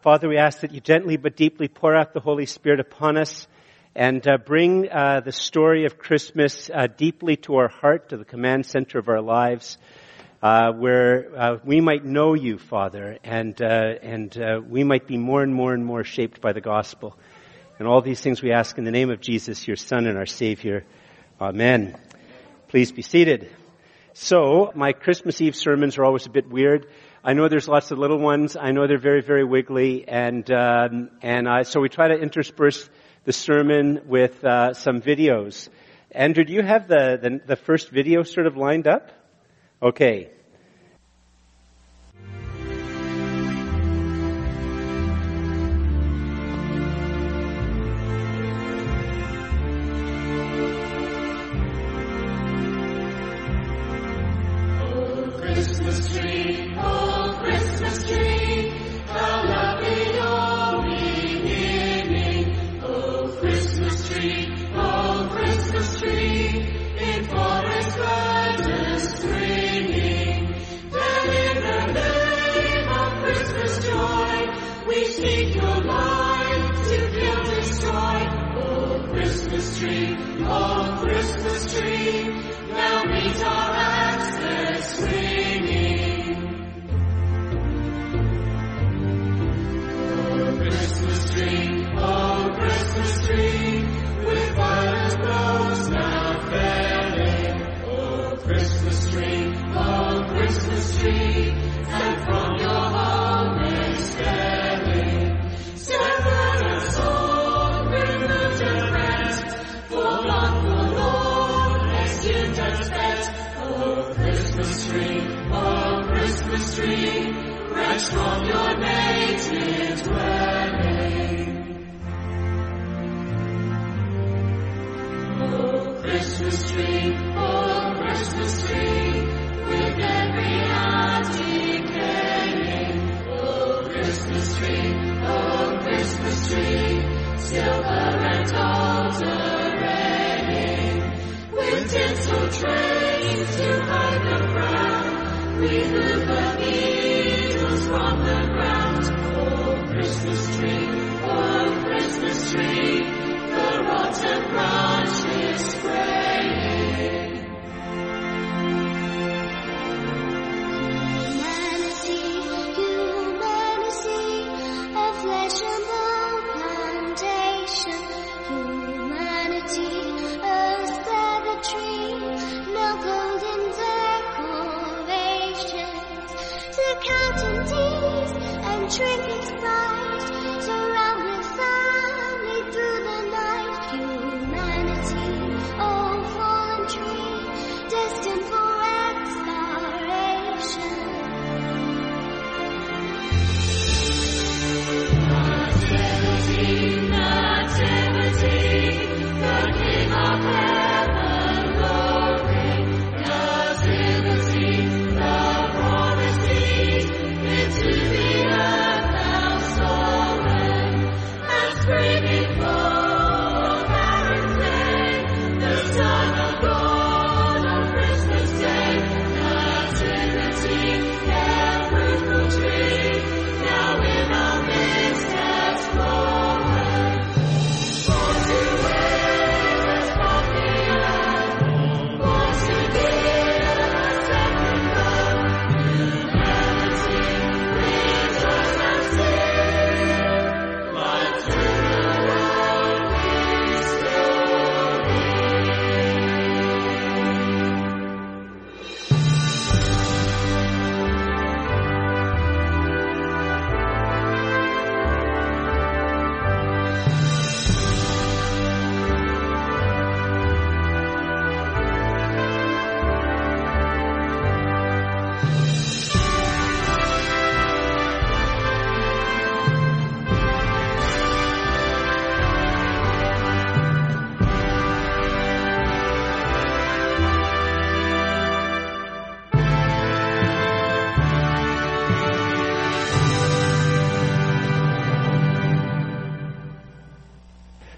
Father, we ask that you gently but deeply pour out the Holy Spirit upon us and bring the story of Christmas deeply to our heart, to the command center of our lives, where we might know you, Father, and we might be more and more and more shaped by the gospel. And all these things we ask in the name of Jesus, your Son and our Savior. Amen. Please be seated. So, my Christmas Eve sermons are always a bit weird. I know there's lots of little ones. I know they're very, very wiggly, so we try to intersperse the sermon with some videos. Andrew, do you have the first video sort of lined up? Okay.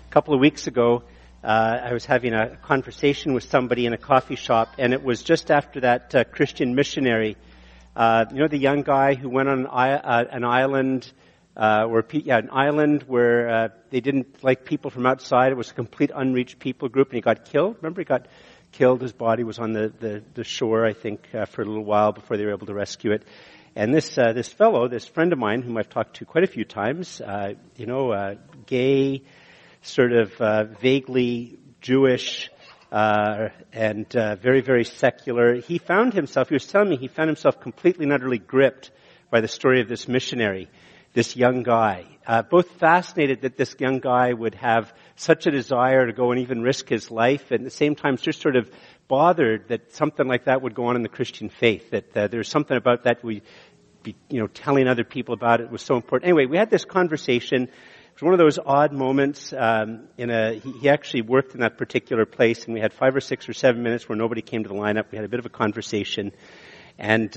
A couple of weeks ago, I was having a conversation with somebody in a coffee shop, and it was just after that Christian missionary, the young guy who went on an island an island where they didn't like people from outside. It was a complete unreached people group, and he got killed. Remember, he got killed. His body was on the shore, I think, for a little while before they were able to rescue it. And this friend of mine, whom I've talked to quite a few times, gay, sort of vaguely Jewish, and very, very secular, he was telling me he found himself completely and utterly gripped by the story of this missionary, this young guy. Both fascinated that this young guy would have such a desire to go and even risk his life, and at the same time just sort of bothered that something like that would go on in the Christian faith, that there's something about that we be, telling other people about it was so important. Anyway, we had this conversation. It was one of those odd moments. He actually worked in that particular place, and we had 5 or 6 or 7 minutes where nobody came to the lineup. We had a bit of a conversation, and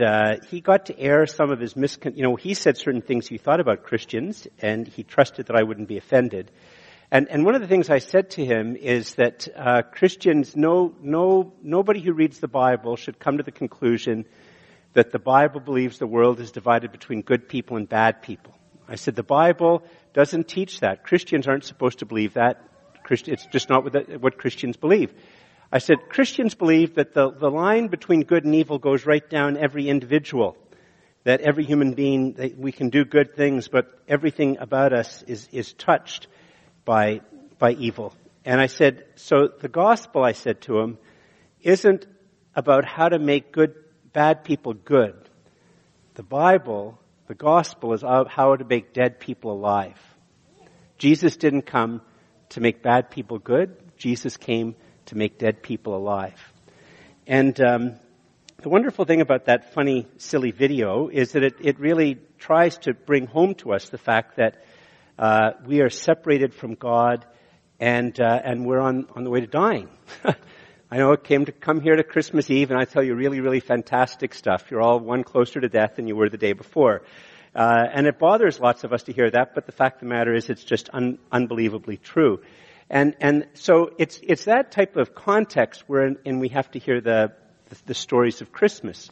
he got to air some of his he said certain things he thought about Christians, and he trusted that I wouldn't be offended. And one of the things I said to him is that Christians, nobody who reads the Bible should come to the conclusion that the Bible believes the world is divided between good people and bad people. I said the Bible doesn't teach that. Christians aren't supposed to believe that. It's just not what Christians believe. I said Christians believe that the line between good and evil goes right down every individual, that every human being, that we can do good things, but everything about us is touched by evil. And I said, so the gospel, I said to him, isn't about how to make bad people good. The Bible, the gospel, is how to make dead people alive. Jesus didn't come to make bad people good. Jesus came to make dead people alive. And the wonderful thing about that funny, silly video is that it really tries to bring home to us the fact that we are separated from God, and we're on the way to dying. I know it come here to Christmas Eve, and I tell you really, really fantastic stuff. You're all one closer to death than you were the day before. And it bothers lots of us to hear that, but the fact of the matter is it's just unbelievably true. And so it's that type of context wherein we have to hear the stories of Christmas.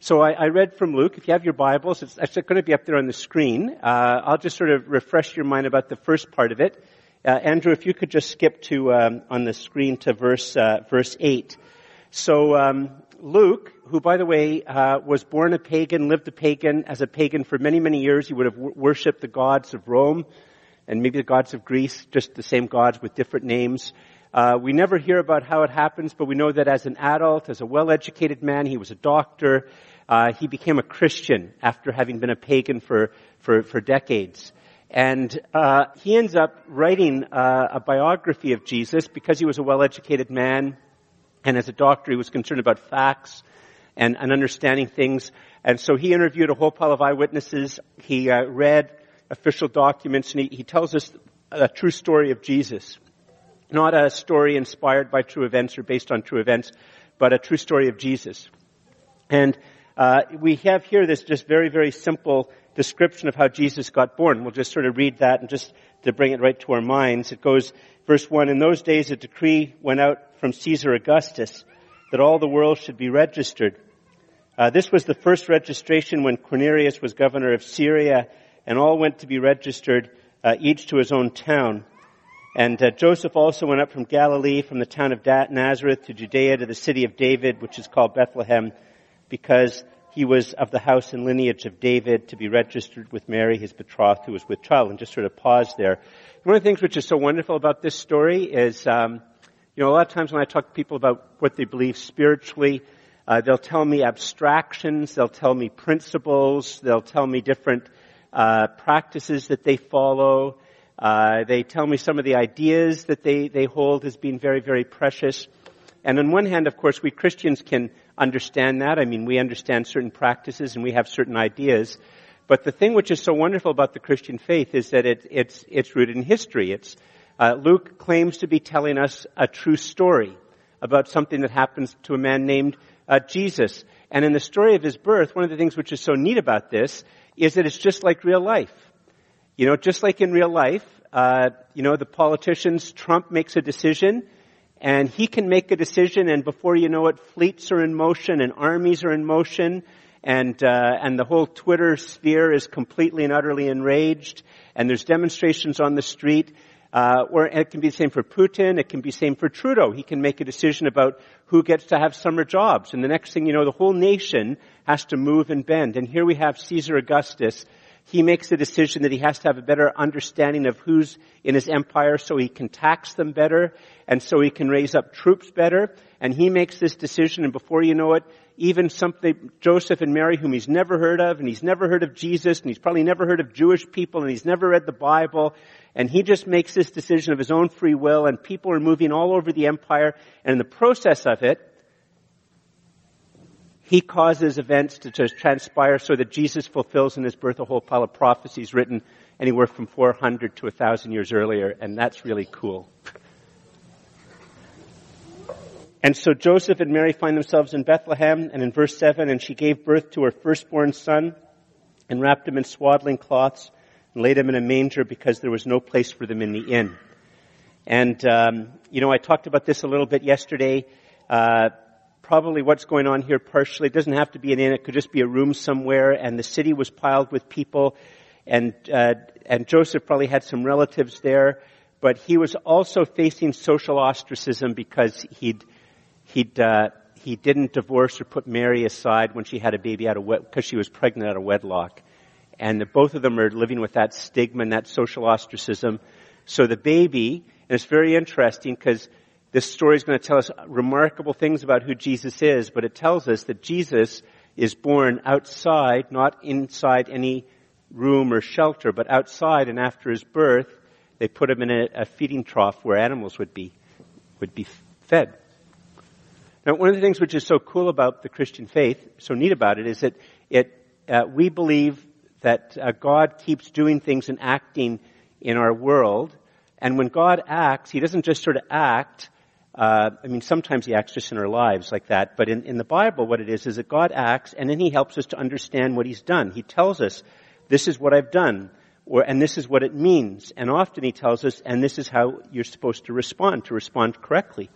So I read from Luke. If you have your Bibles, it's going to be up there on the screen. I'll just sort of refresh your mind about the first part of it. Andrew, if you could just skip to on the screen to verse 8. So Luke, who, by the way, was born a pagan, lived as a pagan for many, many years. He would have worshipped the gods of Rome and maybe the gods of Greece, just the same gods with different names. We never hear about how it happens, but we know that as an adult, as a well-educated man, he was a doctor. He became a Christian after having been a pagan for decades. And he ends up writing a biography of Jesus because he was a well-educated man. And as a doctor, he was concerned about facts and understanding things. And so he interviewed a whole pile of eyewitnesses. He read official documents, and he tells us a true story of Jesus. Not a story inspired by true events or based on true events, but a true story of Jesus. And we have here this just very, very simple description of how Jesus got born. We'll just sort of read that, and just to bring it right to our minds. It goes, verse 1, in those days a decree went out from Caesar Augustus that all the world should be registered. This was the first registration when Quirinius was governor of Syria, and all went to be registered, each to his own town. And Joseph also went up from Galilee, from the town of Nazareth to Judea, to the city of David, which is called Bethlehem, because he was of the house and lineage of David, to be registered with Mary, his betrothed, who was with child. And just sort of pause there. One of the things which is so wonderful about this story is, a lot of times when I talk to people about what they believe spiritually, they'll tell me abstractions, they'll tell me principles, they'll tell me different practices that they follow. They tell me some of the ideas that they hold as being very, very precious. And on one hand, of course, we Christians can understand that. I mean, we understand certain practices and we have certain ideas. But the thing which is so wonderful about the Christian faith is that it's rooted in history. Luke claims to be telling us a true story about something that happens to a man named Jesus. And in the story of his birth, one of the things which is so neat about this is that it's just like real life. Just like in real life, the politicians, Trump makes a decision, and he can make a decision, and before you know it, fleets are in motion and armies are in motion, and the whole Twitter sphere is completely and utterly enraged, and there's demonstrations on the street. Or it can be the same for Putin. It can be the same for Trudeau. He can make a decision about who gets to have summer jobs. And the next thing you know, the whole nation has to move and bend. And here we have Caesar Augustus. He makes the decision that he has to have a better understanding of who's in his empire so he can tax them better and so he can raise up troops better. And he makes this decision, and before you know it, even something, Joseph and Mary, whom he's never heard of, and he's never heard of Jesus, and he's probably never heard of Jewish people, and he's never read the Bible, and he just makes this decision of his own free will, and people are moving all over the empire, and in the process of it, he causes events to just transpire so that Jesus fulfills in his birth a whole pile of prophecies written anywhere from 400 to 1,000 years earlier, and that's really cool. And so Joseph and Mary find themselves in Bethlehem, and in verse 7, and she gave birth to her firstborn son and wrapped him in swaddling cloths and laid him in a manger because there was no place for them in the inn. And, I talked about this a little bit yesterday. Probably what's going on here partially, it doesn't have to be an inn, it could just be a room somewhere, and the city was piled with people, and Joseph probably had some relatives there, but he was also facing social ostracism because he didn't divorce or put Mary aside when she had a baby because she was pregnant out of wedlock. And both of them are living with that stigma and that social ostracism. So the baby, and it's very interesting because this story is going to tell us remarkable things about who Jesus is, but it tells us that Jesus is born outside, not inside any room or shelter, but outside, and after his birth, they put him in a feeding trough where animals would be fed. Now, one of the things which is so cool about the Christian faith, so neat about it, is that we believe that God keeps doing things and acting in our world. And when God acts, he doesn't just sort of act. Sometimes he acts just in our lives like that. But in the Bible, what it is that God acts, and then he helps us to understand what he's done. He tells us, this is what I've done, and this is what it means. And often he tells us, and this is how you're supposed to respond correctly.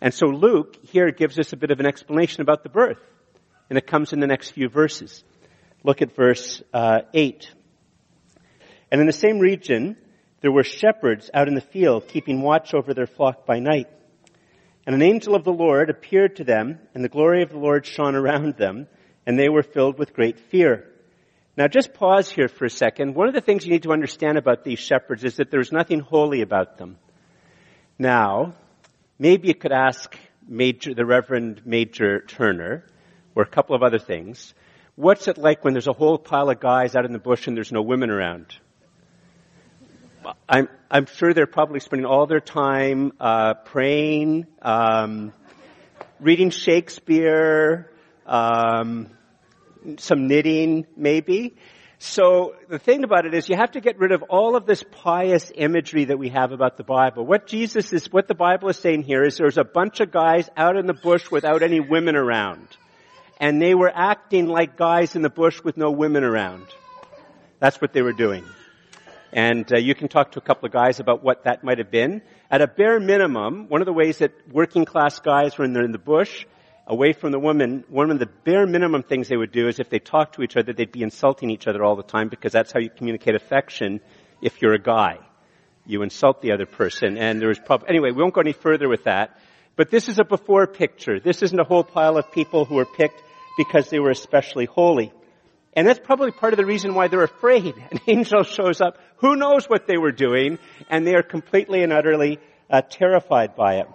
And so Luke here gives us a bit of an explanation about the birth, and it comes in the next few verses. Look at verse 8. And in the same region, there were shepherds out in the field keeping watch over their flock by night. And an angel of the Lord appeared to them, and the glory of the Lord shone around them, and they were filled with great fear. Now just pause here for a second. One of the things you need to understand about these shepherds is that there's nothing holy about them. Now, maybe you could ask the Reverend Major Turner, or a couple of other things, what's it like when there's a whole pile of guys out in the bush and there's no women around? I'm sure they're probably spending all their time praying, reading Shakespeare, some knitting, maybe. So the thing about it is you have to get rid of all of this pious imagery that we have about the Bible. What the Bible is saying here is there's a bunch of guys out in the bush without any women around. And they were acting like guys in the bush with no women around. That's what they were doing. And you can talk to a couple of guys about what that might have been. At a bare minimum, one of the ways that working class guys were in the bush away from the woman, one of the bare minimum things they would do is if they talked to each other, they'd be insulting each other all the time because that's how you communicate affection if you're a guy. You insult the other person. And there was anyway, we won't go any further with that. But this is a before picture. This isn't a whole pile of people who were picked because they were especially holy. And that's probably part of the reason why they're afraid. An angel shows up. Who knows what they were doing? And they are completely and utterly terrified by it.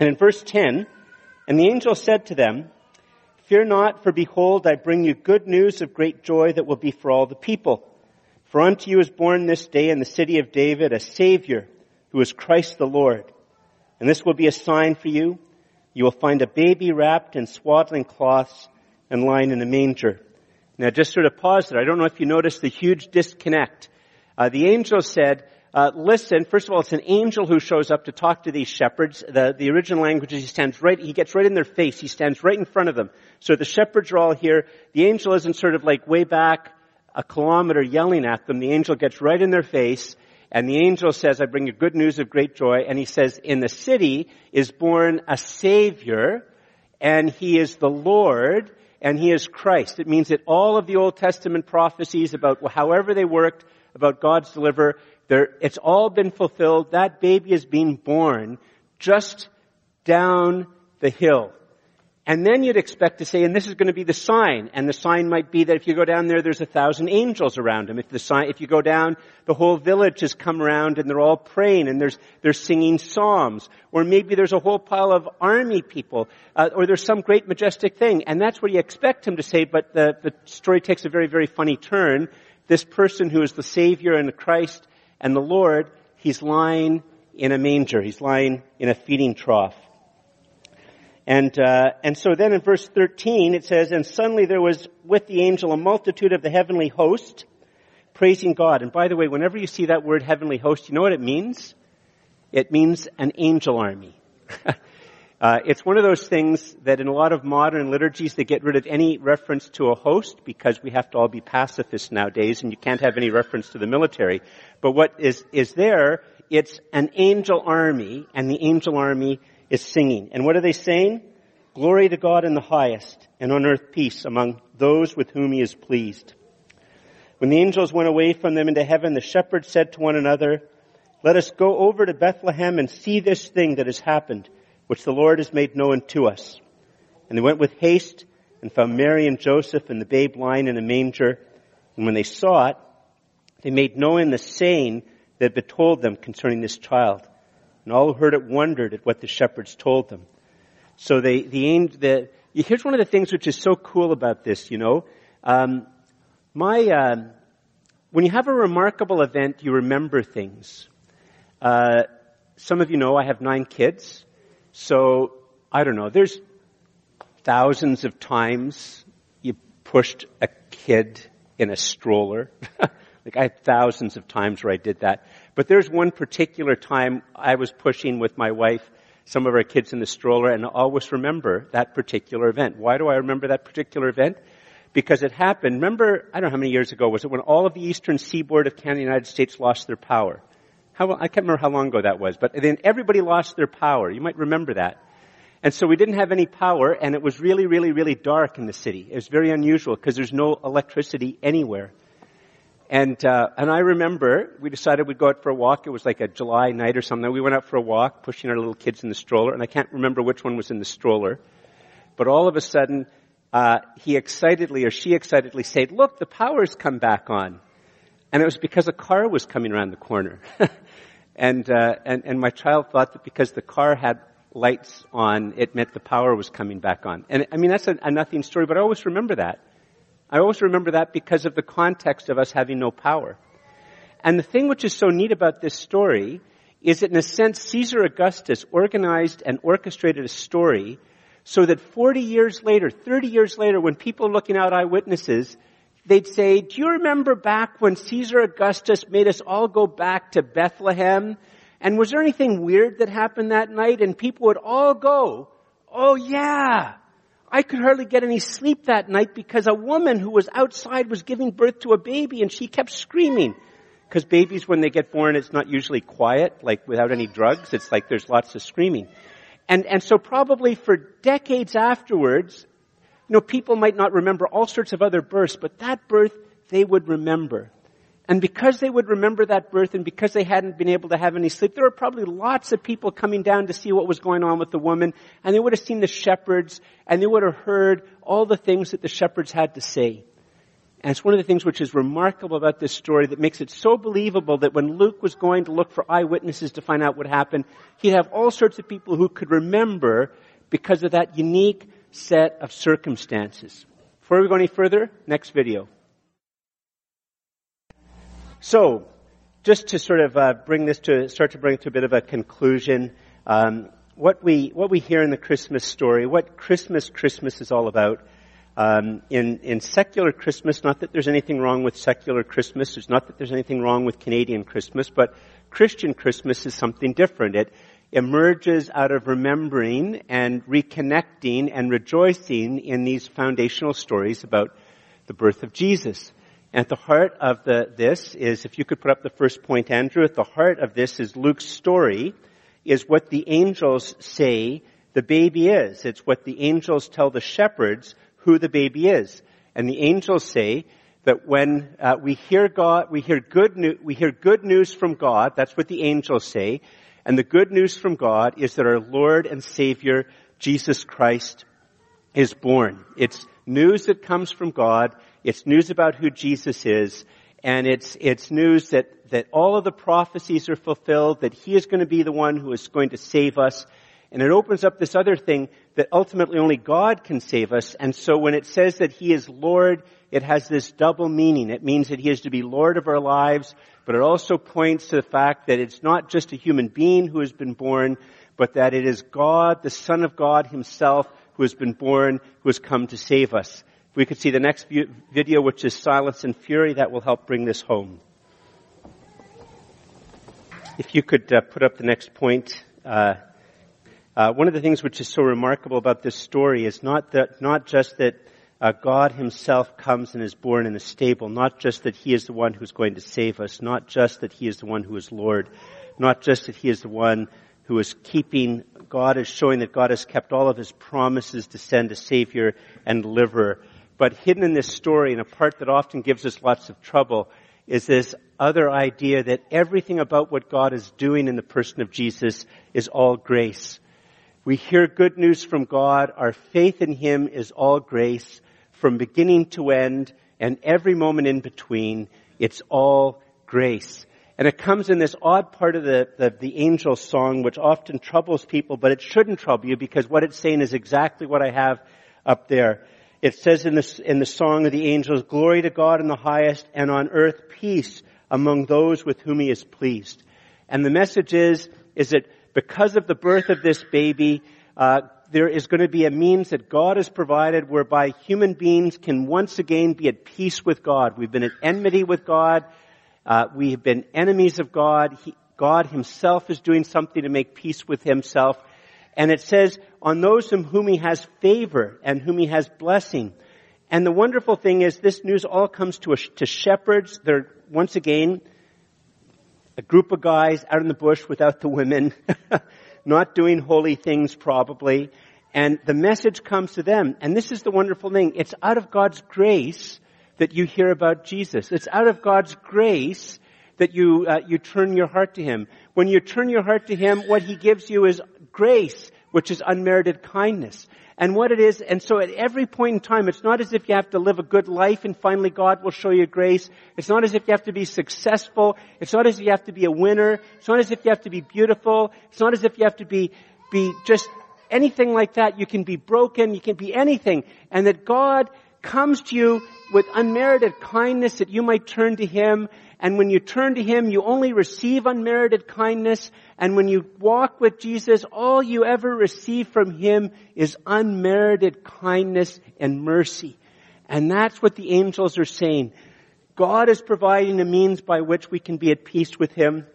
And in verse 10... And the angel said to them, "Fear not, for behold, I bring you good news of great joy that will be for all the people. For unto you is born this day in the city of David a Savior, who is Christ the Lord. And this will be a sign for you. You will find a baby wrapped in swaddling cloths and lying in a manger." Now just sort of pause there. I don't know if you noticed the huge disconnect. The angel said, listen, first of all, it's an angel who shows up to talk to these shepherds. The original language is he gets right in their face. He stands right in front of them. So the shepherds are all here. The angel isn't sort of like way back a kilometer yelling at them. The angel gets right in their face, and the angel says, "I bring you good news of great joy." And he says, "In the city is born a Savior, and he is the Lord." and he is Christ. It means that all of the Old Testament prophecies about however they worked, about God's deliverer, it's all been fulfilled. That baby is being born just down the hill. And then you'd expect to say, and this is going to be the sign. And the sign might be that if you go down there, there's 1,000 angels around him. If you go down, the whole village has come around and they're all praying and they're singing psalms. Or maybe there's a whole pile of army people. Or there's some great majestic thing. And that's what you expect him to say, but the story takes a very, very funny turn. This person who is the Savior and the Christ and the Lord, he's lying in a manger. He's lying in a feeding trough. And so then in verse 13 it says, and suddenly there was with the angel a multitude of the heavenly host praising God. And by the way, whenever you see that word heavenly host, you know what it means? It means an angel army. It's one of those things that in a lot of modern liturgies they get rid of any reference to a host because we have to all be pacifists nowadays and you can't have any reference to the military. But what is there, it's an angel army, and the angel army is singing. And what are they saying? Glory to God in the highest, and on earth peace among those with whom he is pleased. When the angels went away from them into heaven, the shepherds said to one another, let us go over to Bethlehem and see this thing that has happened, which the Lord has made known to us. And they went with haste and found Mary and Joseph and the babe lying in a manger. And when they saw it, they made known the saying that had been told them concerning this child. And all who heard it wondered at what the shepherds told them. So here's one of the things which is so cool about this, you know. When you have a remarkable event, you remember things. Some of you know I have 9 kids. So, I don't know, there's thousands of times you pushed a kid in a stroller. Like I had thousands of times where I did that. But there's one particular time I was pushing with my wife some of our kids in the stroller, and I always remember that particular event. Why do I remember that particular event? Because it happened, remember, I don't know how many years ago was it, when all of the eastern seaboard of Canada and the United States lost their power. I can't remember how long ago that was, but then everybody lost their power. You might remember that. And so we didn't have any power, and it was really, really, really dark in the city. It was very unusual because there's no electricity anywhere. And I remember we decided we'd go out for a walk. It was like a July night or something. We went out for a walk, pushing our little kids in the stroller. And I can't remember which one was in the stroller. But all of a sudden, he excitedly or she excitedly said, look, the power's come back on. And it was because a car was coming around the corner. And my child thought that because the car had lights on, it meant the power was coming back on. And I mean, that's a nothing story, but I always remember that. I always remember that because of the context of us having no power. And the thing which is so neat about this story is that in a sense Caesar Augustus organized and orchestrated a story so that 40 years later, 30 years later, when people are looking out eyewitnesses, they'd say, do you remember back when Caesar Augustus made us all go back to Bethlehem? And was there anything weird that happened that night? And people would all go, oh yeah! I could hardly get any sleep that night because a woman who was outside was giving birth to a baby and she kept screaming. Because babies, when they get born, it's not usually quiet, like without any drugs. It's like there's lots of screaming. And so probably for decades afterwards, you know, people might not remember all sorts of other births, but that birth they would remember. And because they would remember that birth and because they hadn't been able to have any sleep, there were probably lots of people coming down to see what was going on with the woman, and they would have seen the shepherds, and they would have heard all the things that the shepherds had to say. And it's one of the things which is remarkable about this story that makes it so believable that when Luke was going to look for eyewitnesses to find out what happened, he'd have all sorts of people who could remember because of that unique set of circumstances. Before we go any further, next video. So, just to sort of bring to a bit of a conclusion, what we hear in the Christmas story, what Christmas is all about. In secular Christmas, not that there's anything wrong with secular Christmas, it's not that there's anything wrong with Canadian Christmas, but Christian Christmas is something different. It emerges out of remembering and reconnecting and rejoicing in these foundational stories about the birth of Jesus. At the heart of this is, if you could put up the first point, Andrew, at the heart of this is Luke's story, is what the angels say the baby is. It's what the angels tell the shepherds who the baby is. And the angels say that when we hear good news from God. That's what the angels say. And the good news from God is that our Lord and Savior, Jesus Christ, is born. It's news that comes from God. It's news about who Jesus is. And it's news that all of the prophecies are fulfilled, that he is going to be the one who is going to save us. And it opens up this other thing that ultimately only God can save us. And so when it says that he is Lord, it has this double meaning. It means that he is to be Lord of our lives, but it also points to the fact that it's not just a human being who has been born, but that it is God, the Son of God himself, who has been born, who has come to save us. If we could see the next video, which is Silence and Fury, that will help bring this home. If you could put up the next point. One of the things which is so remarkable about this story is not just that God himself comes and is born in a stable, not just that he is the one who's going to save us, not just that he is the one who is Lord, not just that he is the one who is keeping, God is showing that God has kept all of his promises to send a Savior and deliverer. But hidden in this story, and a part that often gives us lots of trouble, is this other idea that everything about what God is doing in the person of Jesus is all grace. We hear good news from God. Our faith in him is all grace from beginning to end and every moment in between. It's all grace. And it comes in this odd part of the angel song, which often troubles people, but it shouldn't trouble you because what it's saying is exactly what I have up there. It says in the song of the angels, "Glory to God in the highest, and on earth peace among those with whom he is pleased." And the message is that because of the birth of this baby, there is going to be a means that God has provided whereby human beings can once again be at peace with God. We've been at enmity with God. We have been enemies of God. God himself is doing something to make peace with himself. And it says, on those whom he has favor and whom he has blessing. And the wonderful thing is this news all comes to shepherds. They're once again a group of guys out in the bush without the women, not doing holy things probably. And the message comes to them. And this is the wonderful thing. It's out of God's grace that you hear about Jesus. It's out of God's grace that you turn your heart to him. When you turn your heart to him, what he gives you is grace, which is unmerited kindness. And what it is, and so at every point in time, it's not as if you have to live a good life and finally God will show you grace. It's not as if you have to be successful. It's not as if you have to be a winner. It's not as if you have to be beautiful. It's not as if you have to be just anything like that. You can be broken. You can be anything. And that God comes to you with unmerited kindness that you might turn to him. And when you turn to him, you only receive unmerited kindness. And when you walk with Jesus, all you ever receive from him is unmerited kindness and mercy. And that's what the angels are saying. God is providing a means by which we can be at peace with him.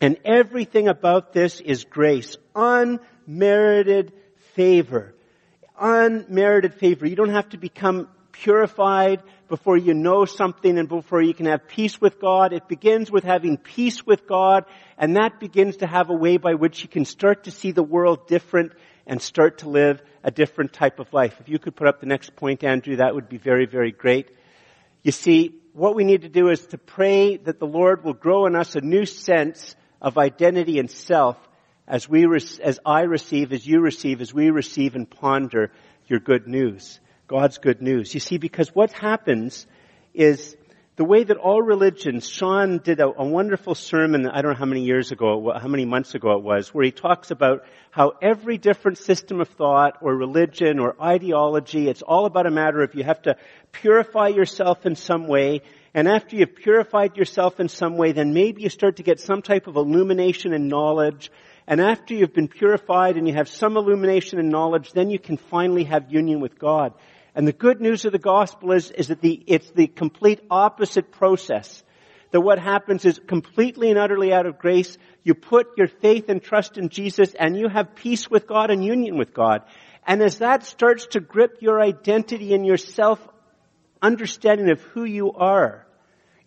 And everything about this is grace. Unmerited favor. Unmerited favor. You don't have to become purified before you know something and before you can have peace with God. It begins with having peace with God, and that begins to have a way by which you can start to see the world different and start to live a different type of life. If you could put up the next point, Andrew, that would be very, very great. You see, what we need to do is to pray that the Lord will grow in us a new sense of identity and self as I receive, as you receive, as we receive and ponder your good news. God's good news. You see, because what happens is the way that all religions, Sean did a wonderful sermon, I don't know how many months ago it was, where he talks about how every different system of thought or religion or ideology, it's all about a matter of you have to purify yourself in some way. And after you've purified yourself in some way, then maybe you start to get some type of illumination and knowledge. And after you've been purified and you have some illumination and knowledge, then you can finally have union with God. And the good news of the gospel is that it's the complete opposite process. That what happens is completely and utterly out of grace, you put your faith and trust in Jesus and you have peace with God and union with God. And as that starts to grip your identity and your self-understanding of who you are,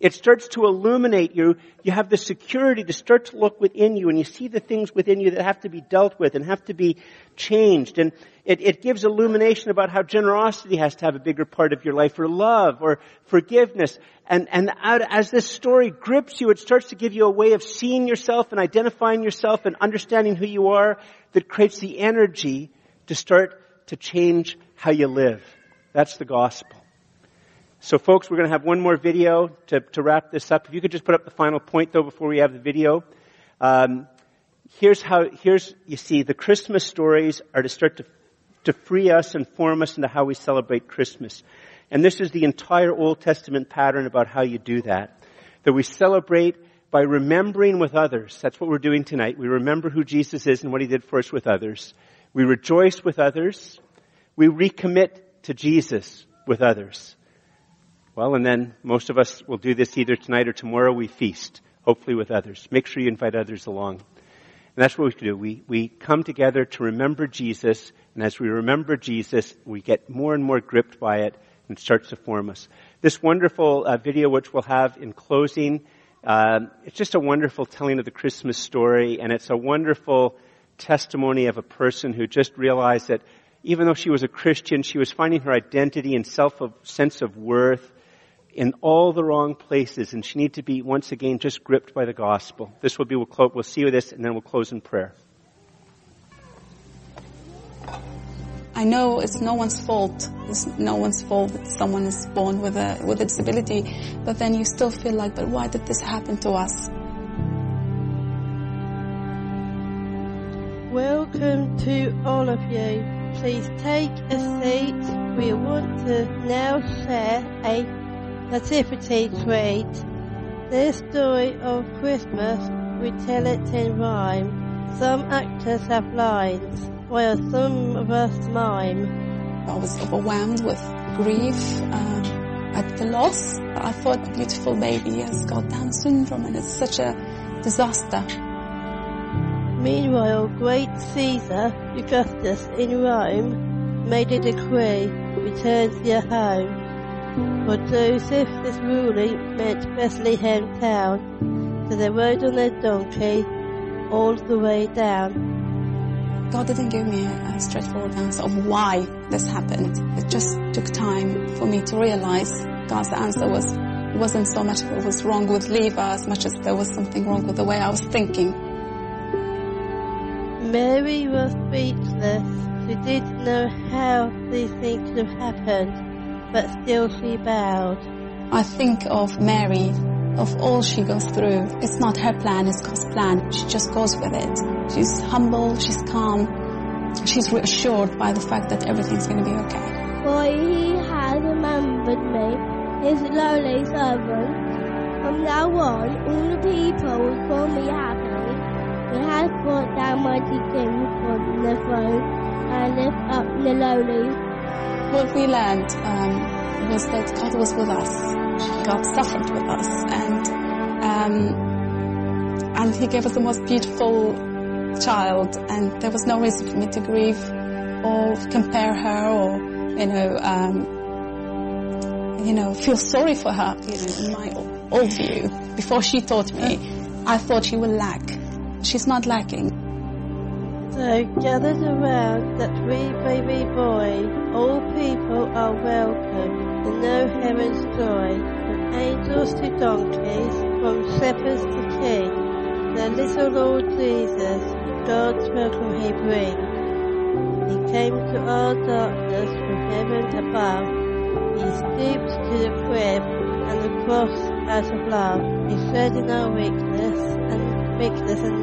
It starts to illuminate you. You have the security to start to look within you, and you see the things within you that have to be dealt with and have to be changed. And it gives illumination about how generosity has to have a bigger part of your life, or love, or forgiveness. And as this story grips you, it starts to give you a way of seeing yourself and identifying yourself and understanding who you are that creates the energy to start to change how you live. That's the gospel. So folks, we're going to have one more video to wrap this up. If you could just put up the final point, though, before we have the video. You see, the Christmas stories are to start to free us and form us into how we celebrate Christmas. And this is the entire Old Testament pattern about how you do that. That we celebrate by remembering with others. That's what we're doing tonight. We remember who Jesus is and what he did for us with others. We rejoice with others. We recommit to Jesus with others. Well, and then most of us will do this either tonight or tomorrow. We feast, hopefully with others. Make sure you invite others along. And that's what we do. We come together to remember Jesus. And as we remember Jesus, we get more and more gripped by it and it starts to form us. This wonderful video, which we'll have in closing, it's just a wonderful telling of the Christmas story. And it's a wonderful testimony of a person who just realized that even though she was a Christian, she was finding her identity and sense of worth in all the wrong places, and she needs to be, once again, just gripped by the gospel. We'll see with this, and then we'll close in prayer. I know it's no one's fault. It's no one's fault that someone is born with a disability, but then you still feel like, but why did this happen to us? Welcome to all of you. Please take a seat. We want to now share a Nativity Parade. This story of Christmas, we tell it in rhyme. Some actors have lines, while some of us mime. I was overwhelmed with grief at the loss. I thought the beautiful baby has got Down syndrome and it's such a disaster. Meanwhile, great Caesar Augustus in Rome made a decree, return to your home. For Joseph, this ruling meant Bethlehem town, so they rode on their donkey all the way down. God didn't give me a straightforward answer of why this happened. It just took time for me to realize God's answer wasn't so much what was wrong with Levi as much as there was something wrong with the way I was thinking. Mary was speechless. She didn't know how these things could have happened. But still she bowed. I think of Mary, of all she goes through. It's not her plan, it's God's plan. She just goes with it. She's humble, she's calm, she's reassured by the fact that everything's going to be okay. For he has remembered me, his lowly servant. From now on, all the people will call me happy. He has brought down mighty kings from the throne and lift up the lowly. What we learned was that God was with us. God suffered with us, and He gave us the most beautiful child. And there was no reason for me to grieve or compare her, or feel sorry for her. In my old view, before she taught me, I thought she would lack. She's not lacking. So gathered around that wee baby boy, all people are welcome to know heaven's joy. From angels to donkeys, from shepherds to kings, the little Lord Jesus, God's welcome he brings. He came to our darkness from heaven above. He stooped to the crib and the cross out of love. He showed in our weakness and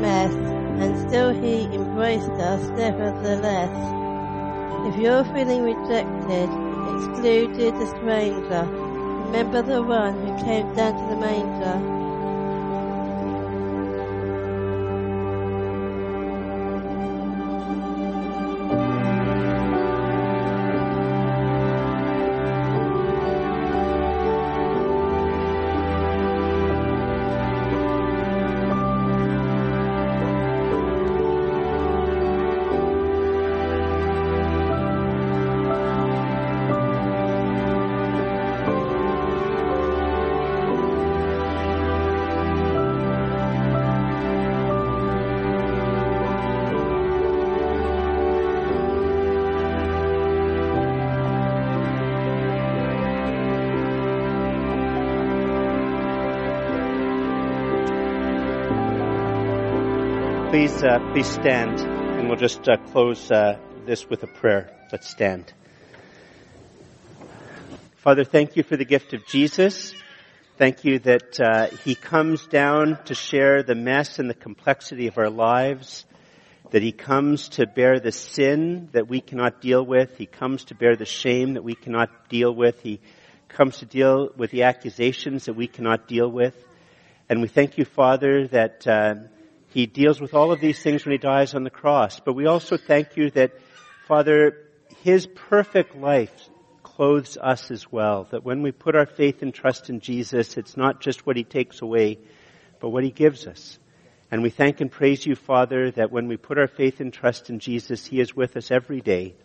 mess. And still he embraced us nevertheless. If you're feeling rejected, excluded, a stranger, remember the one who came down to the manger. Please stand, and we'll just close this with a prayer. Let's stand. Father, thank you for the gift of Jesus. Thank you that he comes down to share the mess and the complexity of our lives, that he comes to bear the sin that we cannot deal with. He comes to bear the shame that we cannot deal with. He comes to deal with the accusations that we cannot deal with. And we thank you, Father, that he deals with all of these things when he dies on the cross. But we also thank you that, Father, his perfect life clothes us as well, that when we put our faith and trust in Jesus, it's not just what he takes away, but what he gives us. And we thank and praise you, Father, that when we put our faith and trust in Jesus, he is with us every day,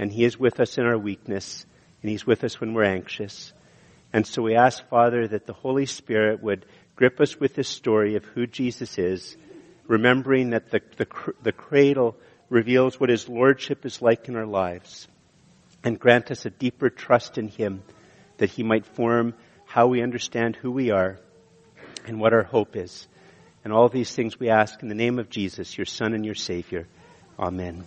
and he is with us in our weakness, and he's with us when we're anxious. And so we ask, Father, that the Holy Spirit would grip us with this story of who Jesus is, remembering that the cradle reveals what his lordship is like in our lives, and grant us a deeper trust in him, that he might form how we understand who we are and what our hope is. And all these things we ask in the name of Jesus, your Son and your Savior. Amen.